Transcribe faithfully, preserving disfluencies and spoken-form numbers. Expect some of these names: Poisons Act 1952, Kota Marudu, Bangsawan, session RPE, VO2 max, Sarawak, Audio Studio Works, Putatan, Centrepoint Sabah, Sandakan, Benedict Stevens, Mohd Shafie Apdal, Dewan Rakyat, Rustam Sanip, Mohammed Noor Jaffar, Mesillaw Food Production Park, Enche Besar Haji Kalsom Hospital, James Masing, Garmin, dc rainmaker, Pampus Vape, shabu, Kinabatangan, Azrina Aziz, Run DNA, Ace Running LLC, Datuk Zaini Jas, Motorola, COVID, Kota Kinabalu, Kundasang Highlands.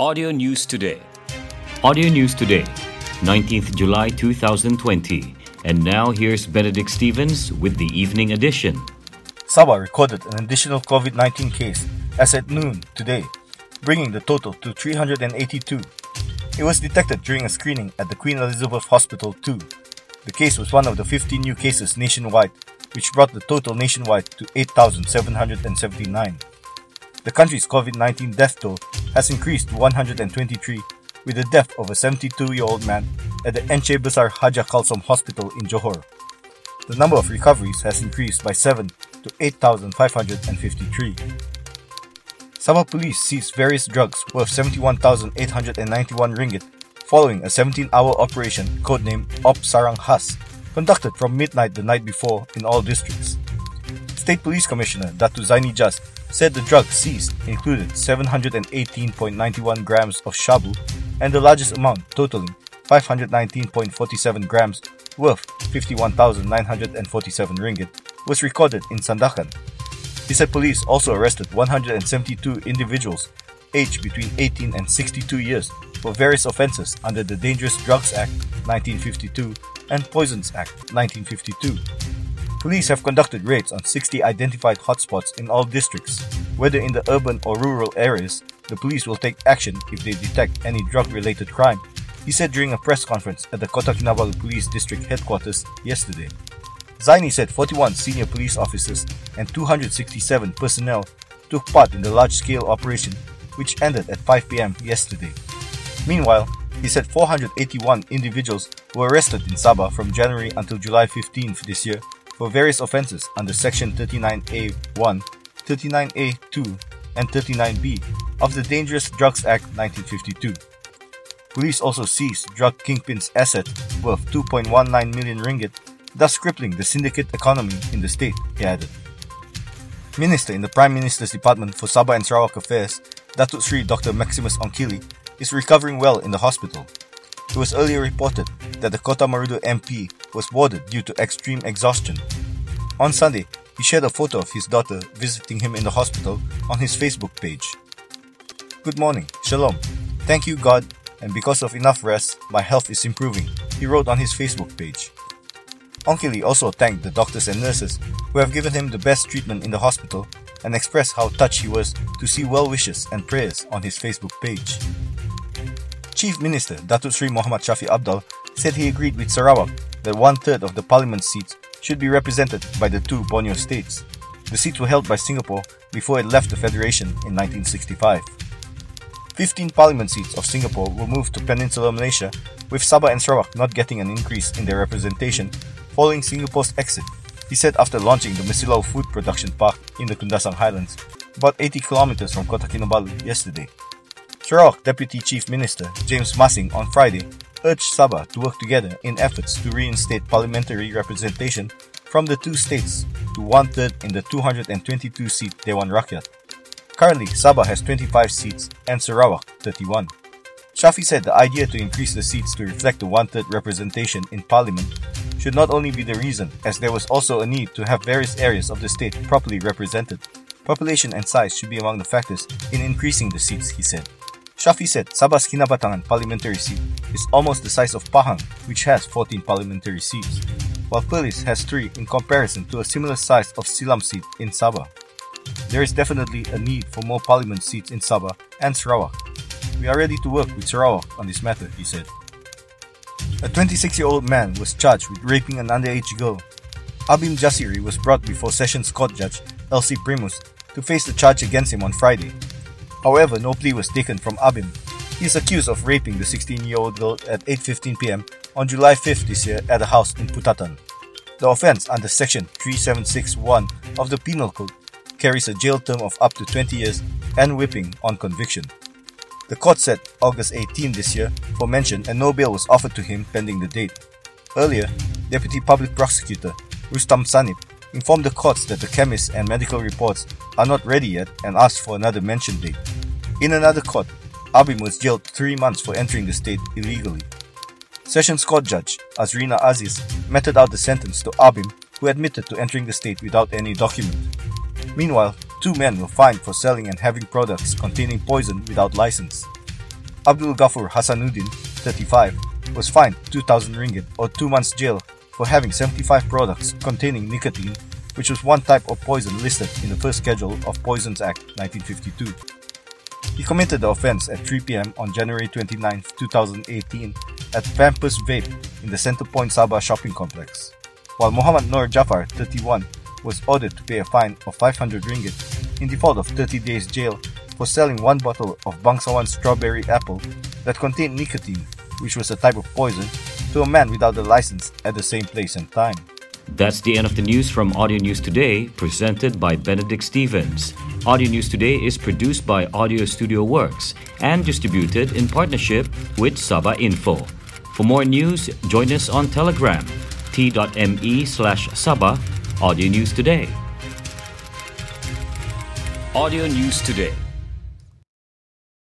Audio News Today. Audio News Today, nineteenth of July twenty twenty. And now here's Benedict Stevens with the evening edition. Sabah recorded an additional COVID nineteen case as at noon today, bringing the total to three hundred eighty-two. It was detected during a screening at the Queen Elizabeth Hospital two. The case was one of the fifteen new cases nationwide, which brought the total nationwide to eight thousand seven hundred seventy-nine. The country's COVID nineteen death toll has increased to one hundred twenty-three, with the death of a seventy-two-year-old man at the Enche Besar Haji Kalsom Hospital in Johor. The number of recoveries has increased by seven to eight thousand five hundred fifty-three. Sabah police seized various drugs worth seventy-one thousand eight hundred ninety-one ringgit following a seventeen-hour operation codenamed Op Sarang conducted from midnight the night before in all districts. State Police Commissioner Datuk Zaini Jas said the drugs seized included seven hundred eighteen point nine one grams of shabu and the largest amount totaling five hundred nineteen point four seven grams worth fifty-one thousand nine hundred forty-seven ringgit was recorded in Sandakan. He said police also arrested one hundred seventy-two individuals aged between eighteen and sixty-two years for various offences under the Dangerous Drugs Act nineteen fifty-two and Poisons Act nineteen fifty-two. Police have conducted raids on sixty identified hotspots in all districts. Whether in the urban or rural areas, the police will take action if they detect any drug-related crime, he said during a press conference at the Kota Kinabalu Police District Headquarters yesterday. Zaini said forty-one senior police officers and two hundred sixty-seven personnel took part in the large-scale operation, which ended at five p.m. yesterday. Meanwhile, he said four hundred eighty-one individuals were arrested in Sabah from January until July fifteenth this year for various offences under Section thirty-nine A one, thirty-nine A two, and thirty-nine B of the Dangerous Drugs Act nineteen fifty-two. Police also seized drug kingpins' assets worth two point one nine million ringgit, thus crippling the syndicate economy in the state, he added. Minister in the Prime Minister's Department for Sabah and Sarawak Affairs, Datuk Sri Doctor Maximus Ongkili, is recovering well in the hospital. It was earlier reported that the Kota Marudu M P was warded due to extreme exhaustion. On Sunday, he shared a photo of his daughter visiting him in the hospital on his Facebook page. "Good morning, Shalom. Thank you, God, and because of enough rest, my health is improving," he wrote on his Facebook page. Ongkili also thanked the doctors and nurses who have given him the best treatment in the hospital and expressed how touched he was to see well wishes and prayers on his Facebook page. Chief Minister Datuk Sri Mohd Shafie Apdal said he agreed with Sarawak that one-third of the parliament seats should be represented by the two Borneo states. The seats were held by Singapore before it left the Federation in nineteen sixty-five. Fifteen parliament seats of Singapore were moved to Peninsular Malaysia, with Sabah and Sarawak not getting an increase in their representation following Singapore's exit, he said after launching the Mesillaw Food Production Park in the Kundasang Highlands, about eighty kilometers from Kota Kinabalu yesterday. Sarawak Deputy Chief Minister James Masing on Friday urged Sabah to work together in efforts to reinstate parliamentary representation from the two states to one-third in the two hundred twenty-two seat Dewan Rakyat. Currently, Sabah has twenty-five seats and Sarawak thirty-one. Shafie said the idea to increase the seats to reflect the one-third representation in parliament should not only be the reason, as there was also a need to have various areas of the state properly represented. Population and size should be among the factors in increasing the seats, he said. Shafie said Sabah's Kinabatangan parliamentary seat is almost the size of Pahang, which has fourteen parliamentary seats, while Perlis has three in comparison to a similar size of Silam seat in Sabah. There is definitely a need for more parliament seats in Sabah and Sarawak. We are ready to work with Sarawak on this matter, he said. A twenty-six-year-old man was charged with raping an underage girl. Abim Jassiri was brought before Sessions Court Judge Elsie Primus to face the charge against him on Friday. However, no plea was taken from Abim. He is accused of raping the sixteen-year-old girl at eight fifteen p.m. on July fifth this year at a house in Putatan. The offence under Section three seven six one of the Penal Code carries a jail term of up to twenty years and whipping on conviction. The court set August eighteenth this year for mention, and no bail was offered to him pending the date. Earlier, Deputy Public Prosecutor Rustam Sanip informed the courts that the chemists and medical reports are not ready yet and asked for another mention date. In another court, Abim was jailed three months for entering the state illegally. Sessions Court Judge Azrina Aziz meted out the sentence to Abim, who admitted to entering the state without any document. Meanwhile, two men were fined for selling and having products containing poison without license. Abdul Ghaffur Hassanuddin, thirty-five, was fined two thousand ringgit or two months jail for having seventy-five products containing nicotine, which was one type of poison listed in the first schedule of Poisons Act nineteen fifty-two. He committed the offense at three p m on January twenty-ninth, two thousand eighteen at Pampus Vape in the Centrepoint Sabah shopping complex, while Mohammed Noor Jaffar, thirty-one, was ordered to pay a fine of five hundred ringgit in default of thirty days jail for selling one bottle of Bangsawan strawberry apple that contained nicotine, which was a type of poison, to a man without a license at the same place and time. That's the end of the news from Audio News Today, presented by Benedict Stevens. Audio News Today is produced by Audio Studio Works and distributed in partnership with Sabah Info. For more news, join us on Telegram, t.me slash Sabah Audio News Today. Audio News Today.